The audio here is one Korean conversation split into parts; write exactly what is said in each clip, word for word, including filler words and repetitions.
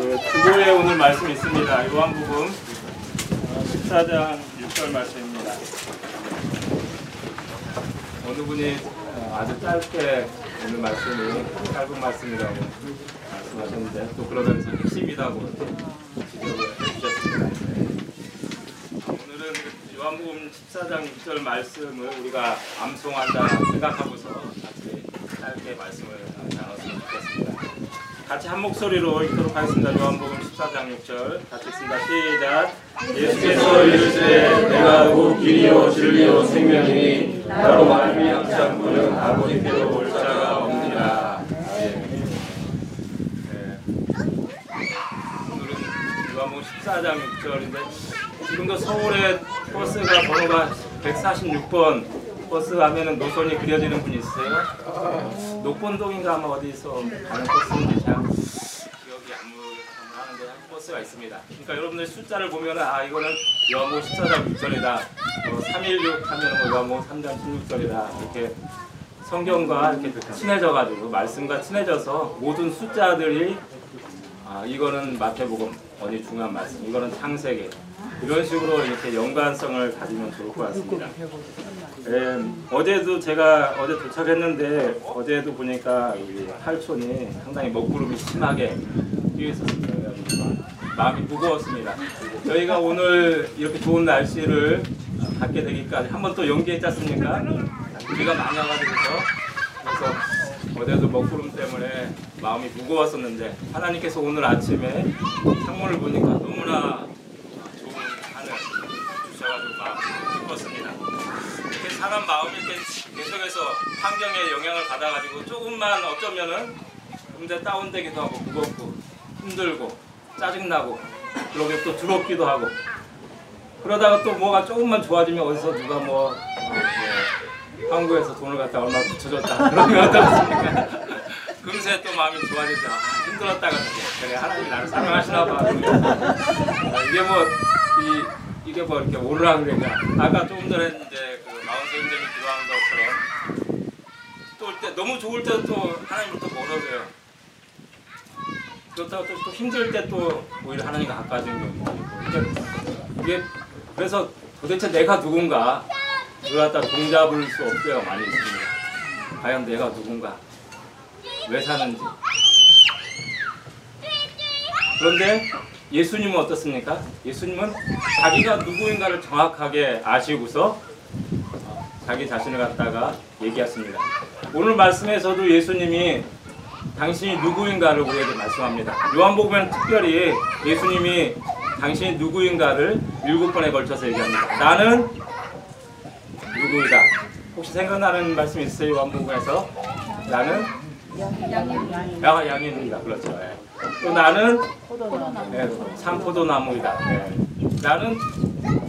그 구도에 오늘 말씀이 있습니다. 요한복음 십사 장 육 절 말씀입니다. 어느 분이 아주 짧게 오늘 말씀이 짧은 말씀이라고 말씀하셨는데 또 그러면서 핵심이라고 지적을 해주셨습니다. 오늘은 요한복음 십사 장 육 절 말씀을 우리가 암송한다 생각하고서 같이 짧게 말씀을 나눴으면 좋겠습니다. 같이 한 목소리로 읽도록 하겠습니다. 요한복음 십사 장 육 절 같이 읽습니다. 시작. 예수께서 이르시되 내가 곧 길이요 진리요 생명이니 나로 말미암지 않고는 아버지께로 올 자가 없느니라. 네. 네. 오늘은 요한복음 십사 장 육 절인데 지금도 서울에 버스가 번호가 백사십육 번 버스 가면은 노선이 그려지는 분이 있어요? 녹본동인가 아마 어디서 가는 버스인지 잘 기억이 안 나는데 한 버스가 있습니다. 그러니까 여러분들 숫자를 보면은 아 이거는 요한복음 십사 장 육 절이다. 어, 삼일육 하면은 요한복음 삼 장 십육 절이다. 이렇게 성경과 이렇게 친해져가지고 말씀과 친해져서 모든 숫자들이 아 이거는 마태복음 어디 중요한 말씀, 이거는 창세기. 이런 식으로 이렇게 연관성을 가지면 좋을 것 같습니다. 예, 어제도 제가 어제 도착했는데 어제도 보니까 우리 팔촌이 상당히 먹구름이 심하게 끼어 있었습니다. 마음이 무거웠습니다. 저희가 오늘 이렇게 좋은 날씨를 갖게 되기까지 한 번 또 연기했지 않습니까? 우리가 많아가지고 그래서 어제도 먹구름 때문에 마음이 무거웠었는데 하나님께서 오늘 아침에 창문을 보니까 너무나 사람 마음이 계속해서 환경에 영향을 받아가지고 조금만 어쩌면은 근데 다운되기도 하고 무겁고 힘들고 짜증나고 그러게 또 두렵기도 하고 그러다가 또 뭐가 조금만 좋아지면 어디서 누가 뭐, 뭐 한국에서 돈을 갖다 얼마 붙여줬다 그런 게 어떻습니까? 금세 또 마음이 좋아지죠. 아, 힘들었다가 그래 하나님이 나를 사랑하시나 봐. 아, 이게 뭐 이, 이게 뭐 이렇게 오르락 그러니까 아까 조금 전에 이제 그 선생님이 기도하는 것처럼 또 올 때 너무 좋을 때도 또 하나님으로부터 멀어져요. 그렇다고 또, 또 힘들 때 또 오히려 하나님과 가까워지는 경우도 있고 이게 그래서 도대체 내가 누군가 그걸 갖다 종잡을 수 없어요. 많이 있습니다. 과연 내가 누군가 왜 사는지. 그런데 예수님은 어떻습니까? 예수님은 자기가 누구인가를 정확하게 아시고서 자기 자신을 갖다가 얘기했습니다. 오늘 말씀에서도 예수님이 당신이 누구인가를 우리에게 말씀합니다. 요한복음에는 특별히 예수님이 당신이 누구인가를 일곱 번에 걸쳐서 얘기합니다. 나는 누구이다. 혹시 생각나는 말씀 있으세요? 요한복음에서 나는 양입니다. 그렇죠. 예. 또 나는 산포도나무이다. 예. 나는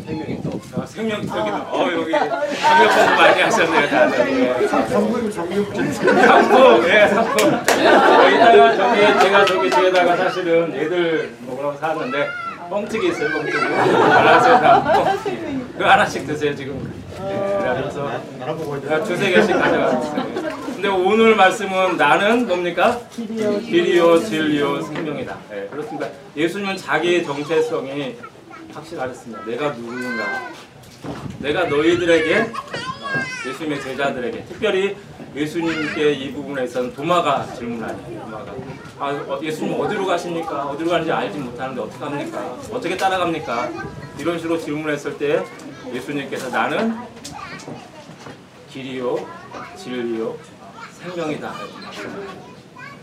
생명이 또 아, 생명이 여기 어 여기 생명 공부 많이 하셨네요. 다들 삼부 정육 삼부 예 삼부 여기다가 저기 제가 저기 뒤에다가 사실은 얘들 먹으라고 사왔는데 뻥튀기 있어요. 뻥튀기 알아서 다 그 하나씩 드세요 지금. 네, 그래서 두세 개씩 가져가세요. 근데 오늘 말씀은 나는 뭡니까? 길이요 진리요 생명이다. 예 그렇습니다. 예수님은 자기의 정체성이 확실하셨습니다. 내가 누구인가. 내가 너희들에게 예수님의 제자들에게 특별히 예수님께 이 부분에서는 도마가 질문하네요. 도마가 아, 예수님 어디로 가십니까? 어디로 가는지 알지 못하는데 어떻게 합니까? 어떻게 따라갑니까? 이런 식으로 질문했을 때 예수님께서 나는 길이요 진리요 생명이다.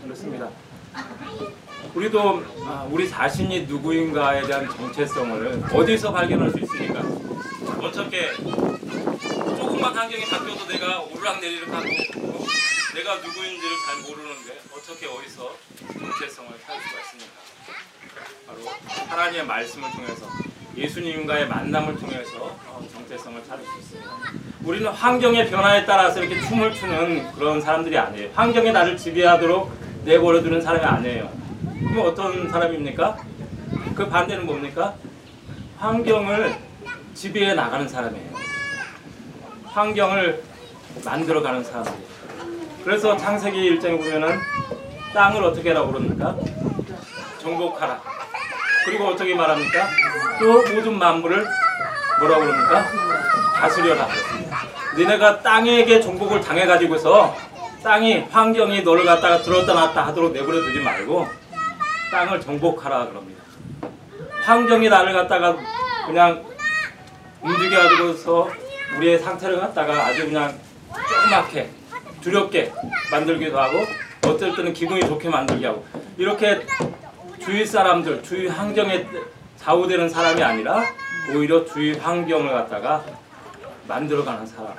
그렇습니다. 우리도 우리 자신이 누구인가에 대한 정체성을 어디서 발견할 수 있습니까? 어떻게 조금만 환경이 바뀌어도 내가 오르락내리락 하고 내가 누구인지를 잘 모르는데 어떻게 어디서 정체성을 찾을 수가 있습니까? 바로 하나님의 말씀을 통해서 예수님과의 만남을 통해서 정체성을 찾을 수 있습니다. 우리는 환경의 변화에 따라서 이렇게 춤을 추는 그런 사람들이 아니에요. 환경이 나를 지배하도록 내버려두는 사람이 아니에요. 그럼 어떤 사람입니까? 그 반대는 뭡니까? 환경을 지배해 나가는 사람이에요. 환경을 만들어가는 사람이에요. 그래서 창세기 일 장에 보면은 땅을 어떻게 하라고 그럽니까? 정복하라. 그리고 어떻게 말합니까? 그 모든 만물을 뭐라고 그럽니까? 다스려라. 너네가 땅에게 정복을 당해가지고서 땅이, 환경이 너를 갖다가 들었다 놨다 하도록 내버려 두지 말고 땅을 정복하라 그럽니다. 환경이 나를 갖다가 그냥 움직여가지고서 우리의 상태를 갖다가 아주 그냥 조그맣게 두렵게 만들기도 하고 어떨 때는 기분이 좋게 만들게 하고 이렇게 주위 사람들, 주위 환경에 좌우되는 사람이 아니라 오히려 주위 환경을 갖다가 만들어가는 사람.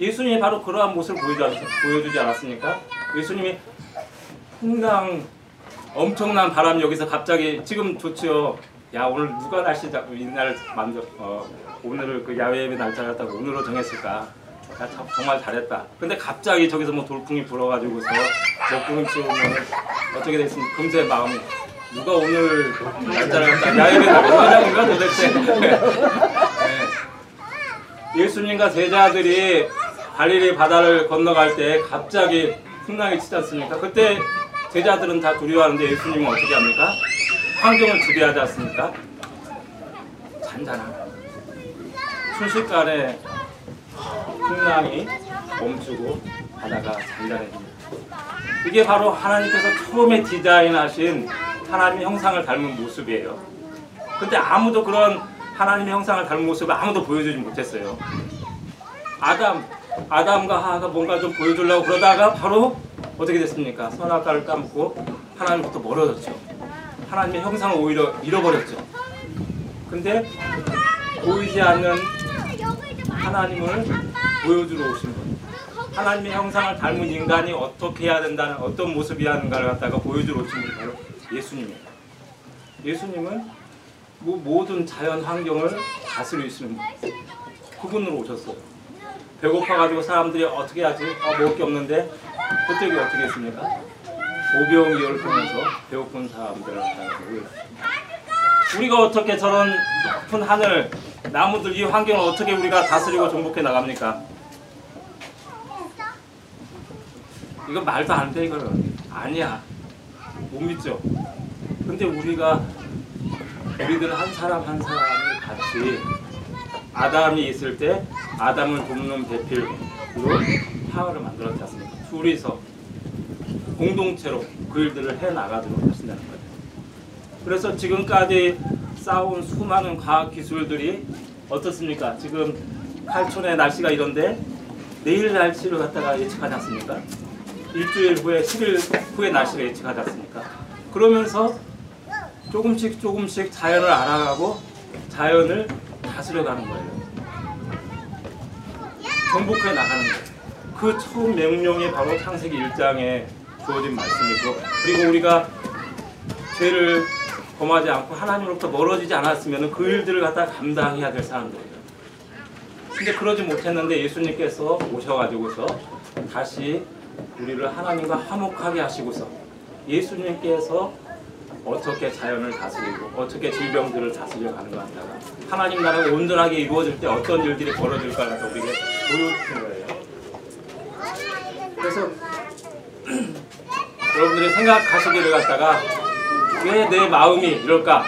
예수님이 바로 그러한 모습을 보여주지 않았습니까? 예수님이 풍랑, 엄청난 바람 여기서 갑자기 지금 좋지요. 야, 오늘 누가 날씨 잡고 이날 만들 어 오늘을 그 야외 예배 날짜를 갖다가 오늘로 정했을까? 야, 정말 잘했다. 근데 갑자기 저기서 뭐 돌풍이 불어가지고서 목구름 치우면 어떻게 됐으면 금세 마음이 누가 오늘 날짜를 갖다가 야외 예배 날짜를 하자는가 도대체. 네. 예수님과 제자들이 갈릴리 바다를 건너갈 때 갑자기 풍랑이 치지 않습니까? 그때 제자들은 다 두려워하는데 예수님은 어떻게 합니까? 환경을 지배하지 않습니까? 잔잔한 순식간에 풍랑이 멈추고 바다가 잔잔해집니다. 이게 바로 하나님께서 처음에 디자인하신 하나님의 형상을 닮은 모습이에요. 근데 아무도 그런 하나님의 형상을 닮은 모습을 아무도 보여주지 못했어요. 아담, 아담과 하하가 뭔가 좀 보여주려고 그러다가 바로 어떻게 됐습니까? 선악과를 까먹고 하나님부터 멀어졌죠. 하나님의 형상을 오히려 잃어버렸죠. 근데 보이지 않는 하나님을 보여주러 오신 분, 하나님의 형상을 닮은 인간이 어떻게 해야 된다는, 어떤 모습이어야 하는가를 갖다가 보여주러 오신 분이 바로 예수님이에요. 예수님은 뭐 모든 자연 환경을 다스리시는 그분으로 오셨어요. 배고파가지고 사람들이 어떻게 하지? 아, 먹을 게 없는데 호떡이 어떻게 했습니까? 오병이어를 통해서 배고픈 사람들을 나타내고 우리가 어떻게 저런 높은 하늘, 나무들, 이 환경을 어떻게 우리가 다스리고 정복해 나갑니까? 이거 말도 안 돼, 이걸. 아니야. 못 믿죠? 근데 우리가, 우리들 한 사람 한 사람이 같이 아담이 있을 때 아담을 돕는 배필로 하와를 만들었지 않습니까? 둘이서 공동체로 그 일들을 해나가도록 하신다는 거예요. 그래서 지금까지 쌓아온 수많은 과학기술들이 어떻습니까? 지금 칼촌의 날씨가 이런데 내일 날씨를 갖다가 예측하지 않습니까? 일주일 후에, 십 일 후에 날씨가 예측하지 않습니까? 그러면서 조금씩 조금씩 자연을 알아가고 자연을 다스려가는 거예요. 정복해 나가는 거예요. 그 처음 명령이 바로 창세기 일 장에 주어진 말씀이고, 그리고 우리가 죄를 범하지 않고 하나님으로부터 멀어지지 않았으면 그 일들을 갖다 감당해야 될 사람들이에요. 근데 그러지 못했는데 예수님께서 오셔가지고서 다시 우리를 하나님과 화목하게 하시고서 예수님께서 어떻게 자연을 다스리고 어떻게 질병들을 다스려가는 것 같다가 하나님 나라가 온전하게 이루어질 때 어떤 일들이 벌어질까 해서 우리에게 보여주신 거예요. 그래서 여러분들이 생각하시기를 갖다가 왜 내 마음이 이럴까?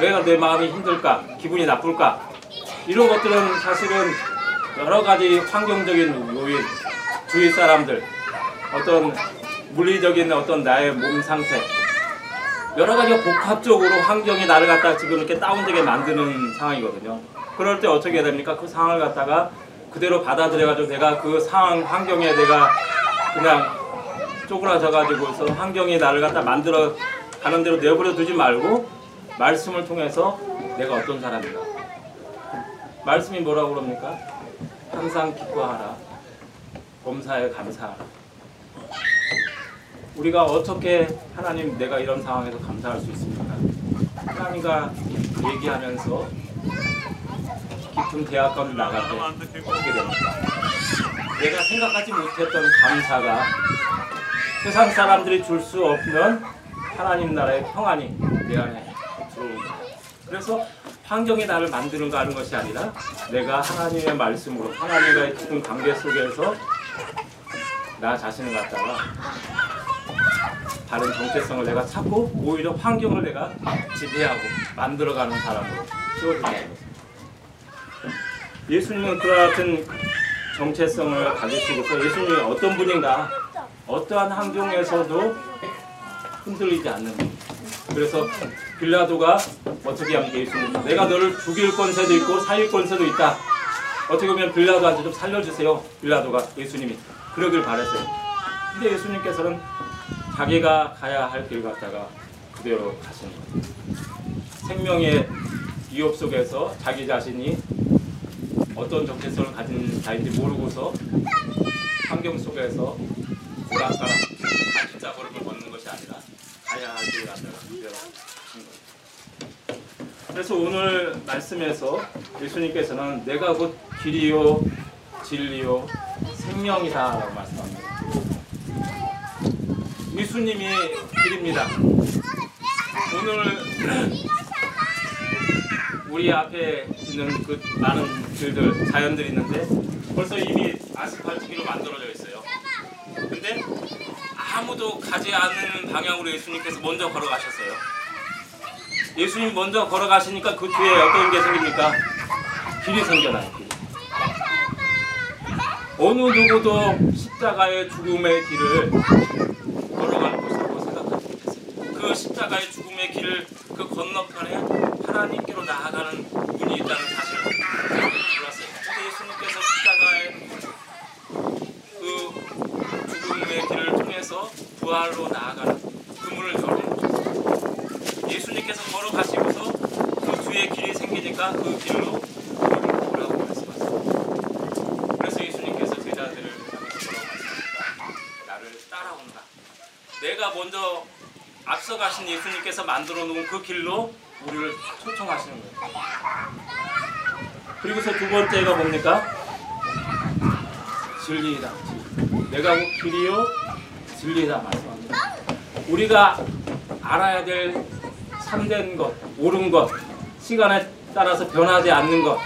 왜 내 마음이 힘들까? 기분이 나쁠까? 이런 것들은 사실은 여러 가지 환경적인 요인, 주위 사람들, 어떤 물리적인 어떤 나의 몸 상태, 여러 가지 복합적으로 환경이 나를 갖다가 지금 이렇게 다운되게 만드는 상황이거든요. 그럴 때 어떻게 해야 됩니까? 그 상황을 갖다가 그대로 받아들여가지고 내가 그 상황, 환경에 내가 그냥 쪼그라져가지고서 환경이 나를 갖다 만들어 가는 대로 내버려 두지 말고 말씀을 통해서 내가 어떤 사람인가. 말씀이 뭐라고 그럽니까? 항상 기뻐하라. 범사에 감사하라. 우리가 어떻게 하나님 내가 이런 상황에서 감사할 수 있습니까? 하나님과 얘기하면서 깊은 대화 가운데 나갈 때 어떻게 됩니까? 내가 생각하지 못했던 감사가 세상 사람들이 줄 수 없는 하나님 나라의 평안이 내 안에 들어옵니다. 그래서 환경이 나를 만드는가 하는 것이 아니라 내가 하나님의 말씀으로 하나님과의 깊은 관계 속에서 나 자신을 갖다가 바른 정체성을 내가 찾고 오히려 환경을 내가 지배하고 만들어가는 사람으로 키워준다는 것입니다. 예수님은 그와 같은 정체성을 가지시고서 예수님이 어떤 분인가, 어떠한 환경에서도 흔들리지 않는 분. 그래서 빌라도가 어떻게 하면 예수님, 내가 너를 죽일 권세도 있고 살릴 권세도 있다. 어떻게 보면 빌라도한테 좀 살려주세요. 빌라도가 예수님이 그러길 바랬어요. 근데 예수님께서는 자기가 가야 할 길 갔다가 그대로 가시는 거예요. 생명의 위협 속에서 자기 자신이 어떤 정체성을 가진 자인지 모르고서 환경 속에서 오락가락 진짜 걸음을 걷는 것이 아니라 가야 할 길을 갔다가 그대로 가시는 거예요. 그래서 오늘 말씀에서 예수님께서는 내가 곧 길이요 진리요 생명이다 라고 말씀합니다. 예수님이 길입니다. 오늘 우리 앞에 있는 그 많은 길들, 자연들이 있는데 벌써 이미 아스팔트 길로 만들어져 있어요. 근데 아무도 가지 않는 방향으로 예수님께서 먼저 걸어가셨어요. 예수님 먼저 걸어가시니까 그 뒤에 어떤 게 생깁니까? 길이 생겨나요. 길이. 어느 누구도 십자가의 죽음의 길을 걸어갈 것이라고 생각하지 못했습니다. 그 십자가의 죽음의 길을 그 건너편에 하나님께로 나아가는 문이 있다는 사실을 몰랐어요. 근데 예수님께서 십자가의 그 죽음의 길을 통해서 부활로 나아가는 그 문을 열어주셨어요. 예수님께서 걸어가시고서 그 뒤에 길이 생기니까 그 길로 오라고 말씀하셨어요. 그래서 예수님께서 제자들을 향해서 뭐라고 말씀하셨습니까? 나를 따라온다. 내가 먼저 앞서가신 예수님께서 만들어 놓은 그 길로 우리를 초청하시는 거예요. 그리고서 두 번째가 뭡니까? 진리이다. 내가 곧 길이요 진리이다 말씀합니다. 우리가 알아야 될 참된 것, 옳은 것, 시간에 따라서 변하지 않는 것,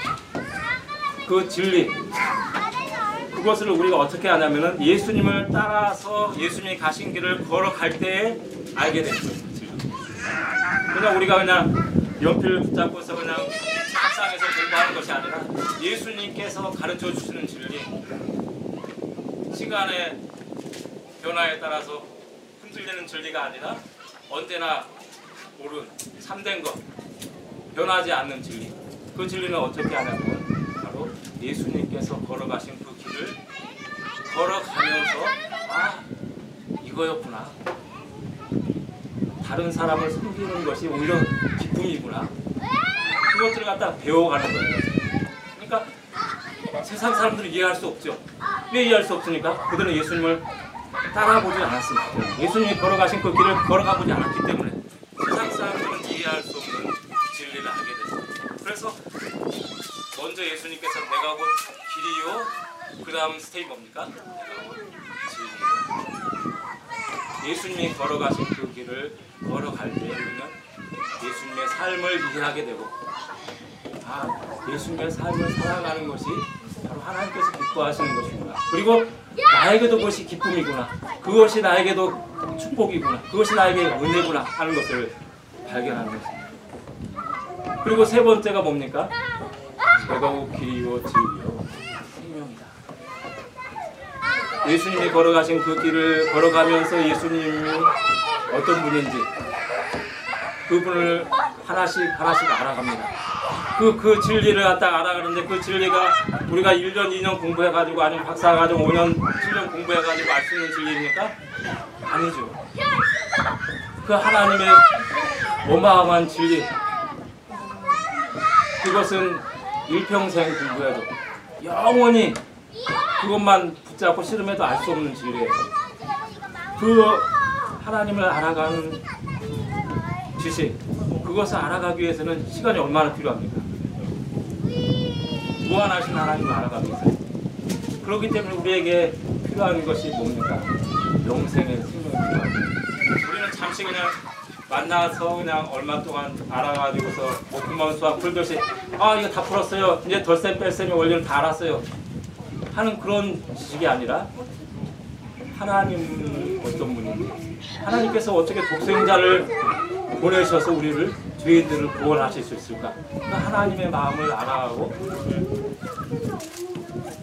그 진리, 그것을 우리가 어떻게 하냐면은 예수님을 따라서 예수님이 가신 길을 걸어갈 때에 알게 되는 거예요. 그냥 우리가 그냥 연필을 붙잡고서 그냥 책상에서 공부하는 것이 아니라 예수님께서 가르쳐 주시는 진리, 시간의 변화에 따라서 흔들리는 진리가 아니라 언제나 옳은 참된 것, 변하지 않는 진리. 그 진리는 어떻게 하냐면 바로 예수님께서 걸어가신 그 길을 걸어가면서 아 이거였구나, 다른 사람을 섬기는 것이 오히려 기쁨이구나, 그것들을 갖다 배워가는 거예요. 그러니까 세상 사람들은 이해할 수 없죠. 왜 이해할 수 없습니까? 그들은 예수님을 따라보지 않았습니다. 예수님이 걸어가신 그 길을 걸어가 보지 않았기 때문에 세상 사람들은 이해할 수 없는 진리를 알게 됐습니다. 그래서 먼저 예수님께서 내가 곧 길이요, 그 다음 스텝이 뭡니까? 내가 곧 진리요. 예수님이 걸어가신 그 길을 걸어갈 때 우리는 예수님의 삶을 이해하게 되고, 아 예수님의 삶을 살아가는 것이 바로 하나님께서 기뻐하시는 것이구나, 그리고 나에게도 그것이 기쁨이구나, 그것이 나에게도 축복이구나, 그것이 나에게 은혜구나 하는 것을 발견하는 것입니다. 그리고 세 번째가 뭡니까? 내가 곧 길이요 진리요 생명이다. 예수님이 걸어가신 그 길을 걸어가면서 예수님이 어떤 분인지 그분을 하나씩 하나씩 알아갑니다. 그, 그 진리를 갖다 알아가는데 그 진리가 우리가 일 년 이 년 공부해가지고 아니면 박사과정 오 년 칠 년 공부해가지고 알 수 있는 진리입니까? 아니죠. 그 하나님의 어마어마한 진리, 그것은 일평생 공부해도 영원히 그것만 붙잡고 씨름해도 알 수 없는 진리예요. 그 하나님을 알아가는 지식, 그것을 알아가기 위해서는 시간이 얼마나 필요합니까? 무한하신 하나님을 알아가기 위해서. 그렇기 때문에 우리에게 필요한 것이 뭡니까? 영생의 생명입니다. 우리는 잠시 그냥 만나서 그냥 얼마 동안 알아가지고서 목구멍 수학 풀듯이 아 이거 다 풀었어요, 이제 덜셈 뺄셈의 원리를 다 알았어요 하는 그런 지식이 아니라 하나님 어떤 분인지, 하나님께서 어떻게 독생자를 보내셔서 우리를 죄인들을 구원하실 수 있을까? 그러니까 하나님의 마음을 알아가고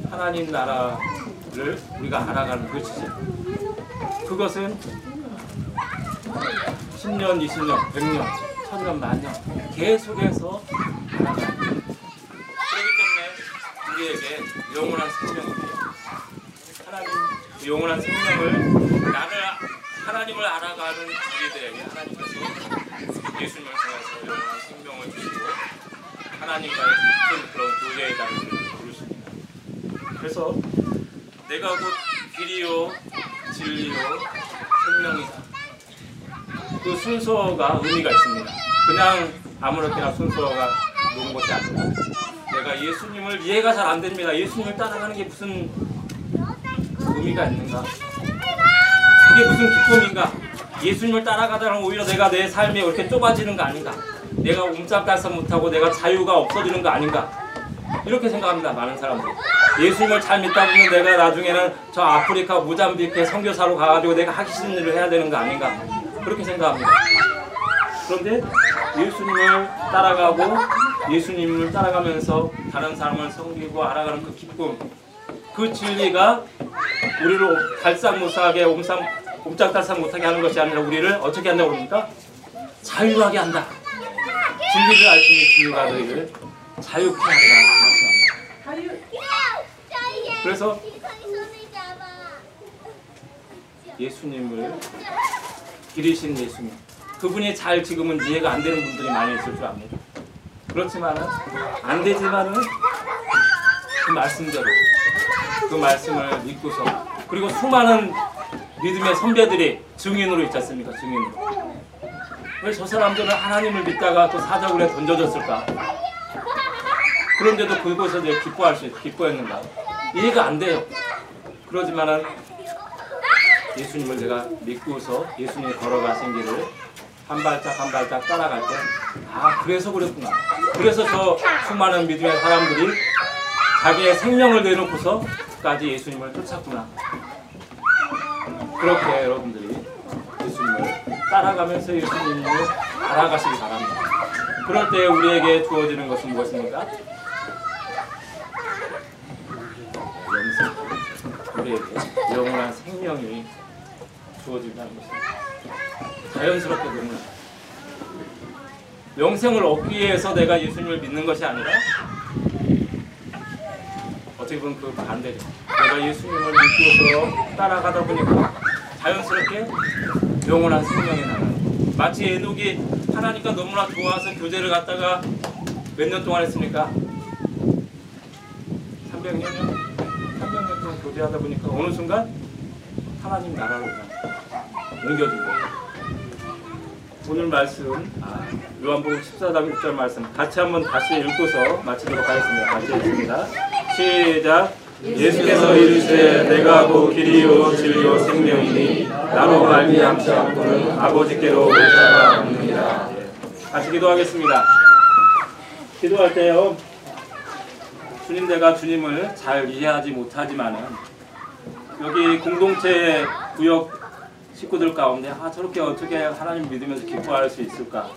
하나님 나라를 우리가 알아가는 것이지, 그것은 십 년, 이십 년, 백 년, 천 년, 만 년 계속해서 알아가는 거예요. 그렇기 때문에 우리에게 영원한 생명이에요. 하나님 그 영원한 생명을 나를 하나님을 알아가는 우리들에게 하나님께서 예수님을 통해서 영원한 생명을 주시고 하나님과의 깊은 그런 교제의 자리를 부르십니다. 그래서 내가 곧 길이요 진리요 생명이다. 그 순서가 의미가 있습니다. 그냥 아무렇게나 순서가 놓은 것이 아니라 내가 예수님을 이해가 잘 안 됩니다. 예수님을 따라가는 게 무슨 의미가 있는가? 그게 무슨 기쁨인가? 예수님을 따라가다는 오히려 내가 내 삶이 이렇게 좁아지는 거 아닌가? 내가 옴짝달싹 못하고 내가 자유가 없어지는 거 아닌가? 이렇게 생각합니다. 많은 사람들이 예수님을 잘 믿다 보면 내가 나중에는 저 아프리카 모잠비크에 선교사로 가가지고 내가 하기 싫은 일을 해야 되는 거 아닌가? 그렇게 생각합니다. 그런데 예수님을 따라가고 예수님을 따라가면서 다른 사람을 섬기고 알아가는 그 기쁨, 그 진리가 우리를 갈싹무사하게 옴짝달싹 못하게 하는 것이 아니라 우리를 어떻게 한다고 합니까? 자유하게 한다. 진리를 알 수 있는 진리가 너희를 자유케 한다. 그래서 예수님을 기르신 예수님, 그분이 잘 지금은 이해가 안 되는 분들이 많이 있을 줄 압니다. 그렇지만은 안 되지만은 그 말씀대로 그 말씀을 믿고서, 그리고 수많은 믿음의 선배들이 증인으로 있지 않습니까? 증인으로. 왜 저 사람들은 하나님을 믿다가 또 사자굴에 던져졌을까? 그런데도 그곳에서 기뻐할 수, 기뻐했는가? 이해가 안 돼요. 그러지만은 예수님을 내가 믿고서 예수님이 걸어가신 길을 한 발짝 한 발짝 따라갈 때, 아, 그래서 그랬구나. 그래서 저 수많은 믿음의 사람들이 자기의 생명을 내놓고서 까지 예수님을 쫓았구나. 그렇게 여러분들이 예수님을 따라가면서 예수님을 알아가시기 바랍니다. 그럴 때 우리에게 주어지는 것은 무엇입니까? 우리에게 영원한 생명이 주어진다는 것입니다. 자연스럽게 되는 영생을 얻기 위해서 내가 예수님을 믿는 것이 아니라 어떻게 보면 그 반대죠. 내가 예수님을 믿고서 따라가다 보니까 자연스럽게 영원한 생명이 나가요. 마치 에녹이 하나님과 너무나 좋아서 교제를 갖다가 몇 년 동안 했습니까? 삼백 년이요? 삼백 년 동안 교제하다 보니까 어느 순간 하나님 나라로 옮겨지고, 오늘 말씀 요한복음 십사 장 육 절 말씀 같이 한번 다시 읽고서 마치도록 하겠습니다. 같이 읽습니다. 시작. 예수께서 이르시되 내가 곧 길이요 진리요 생명이니 나로 말미암지 않고는 아버지께로 올 자가 없느니라. 같이 기도하겠습니다. 기도할 때요, 주님, 내가 주님을 잘 이해하지 못하지만은 여기 공동체 구역 식구들 가운데 아 저렇게 어떻게 하나님 믿으면서 기뻐할 수 있을까?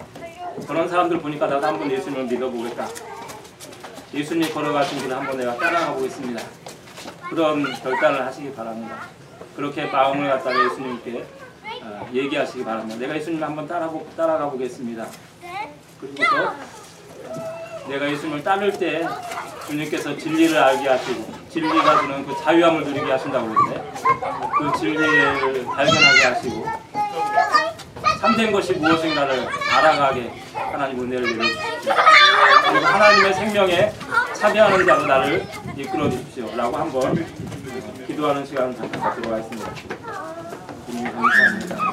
저런 사람들 보니까 나도 한번 예수님을 믿어보겠다. 예수님 걸어가신 길을 한번 내가 따라가 보겠습니다. 그런 결단을 하시기 바랍니다. 그렇게 마음을 갖다가 예수님께 어, 얘기하시기 바랍니다. 내가 예수님을 한번 따라보, 따라가 보겠습니다. 그리고서 내가 예수님을 따를 때 주님께서 진리를 알게 하시고 진리가 주는 그 자유함을 누리게 하신다고 그러는데, 그 진리를 발견하게 하시고 참된 것이 무엇인가를 알아가게 하나님 은혜를 내려주십시오. 그리고 하나님의 생명에 참여하는 자로 나를 이끌어 주십시오 라고 한번 기도하는 시간을 잠깐 갖도록 하겠습니다. 주님 감사합니다.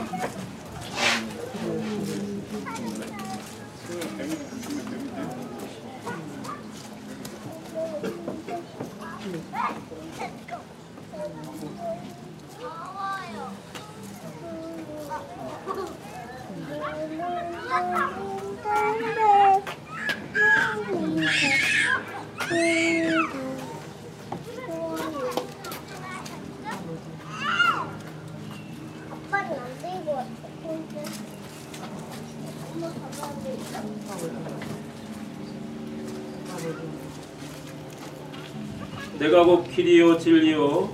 내가 곧 길이요 진리요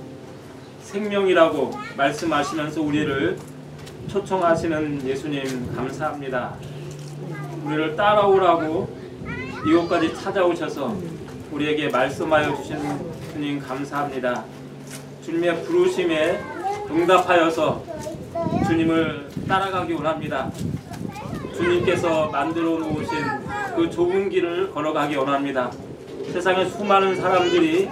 생명이라고 말씀하시면서 우리를 초청하시는 예수님 감사합니다. 우리를 따라오라고 이곳까지 찾아오셔서 우리에게 말씀하여 주신 주님 감사합니다. 주님의 부르심에 응답하여서 주님을 따라가기 원합니다. 주님께서 만들어 놓으신 그 좁은 길을 걸어가기 원합니다. 세상에 수많은 사람들이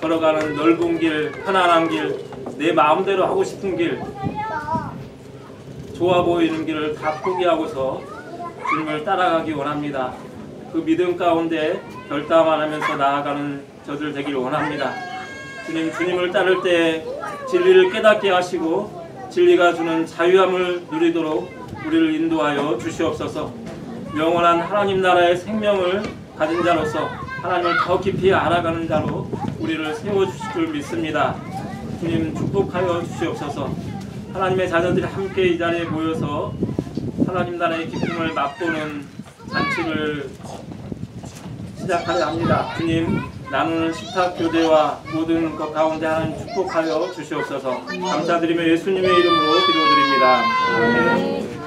걸어가는 넓은 길, 편안한 길, 내 마음대로 하고 싶은 길, 좋아 보이는 길을 다 포기하고서 주님을 따라가기 원합니다. 그 믿음 가운데 결단만 하면서 나아가는 저들 되길 원합니다. 주님, 주님을 따를 때 진리를 깨닫게 하시고 진리가 주는 자유함을 누리도록 우리를 인도하여 주시옵소서. 영원한 하나님 나라의 생명을 가진 자로서 하나님을 더 깊이 알아가는 자로 우리를 세워주실 줄 믿습니다. 주님, 축복하여 주시옵소서. 하나님의 자녀들이 함께 이 자리에 모여서 하나님 나라의 기쁨을 맛보는 잔치를 시작하려 합니다. 주님, 나누는 식탁 교제와 모든 것 가운데 하나님 축복하여 주시옵소서. 감사드리며 예수님의 이름으로 기도드립니다. 아멘.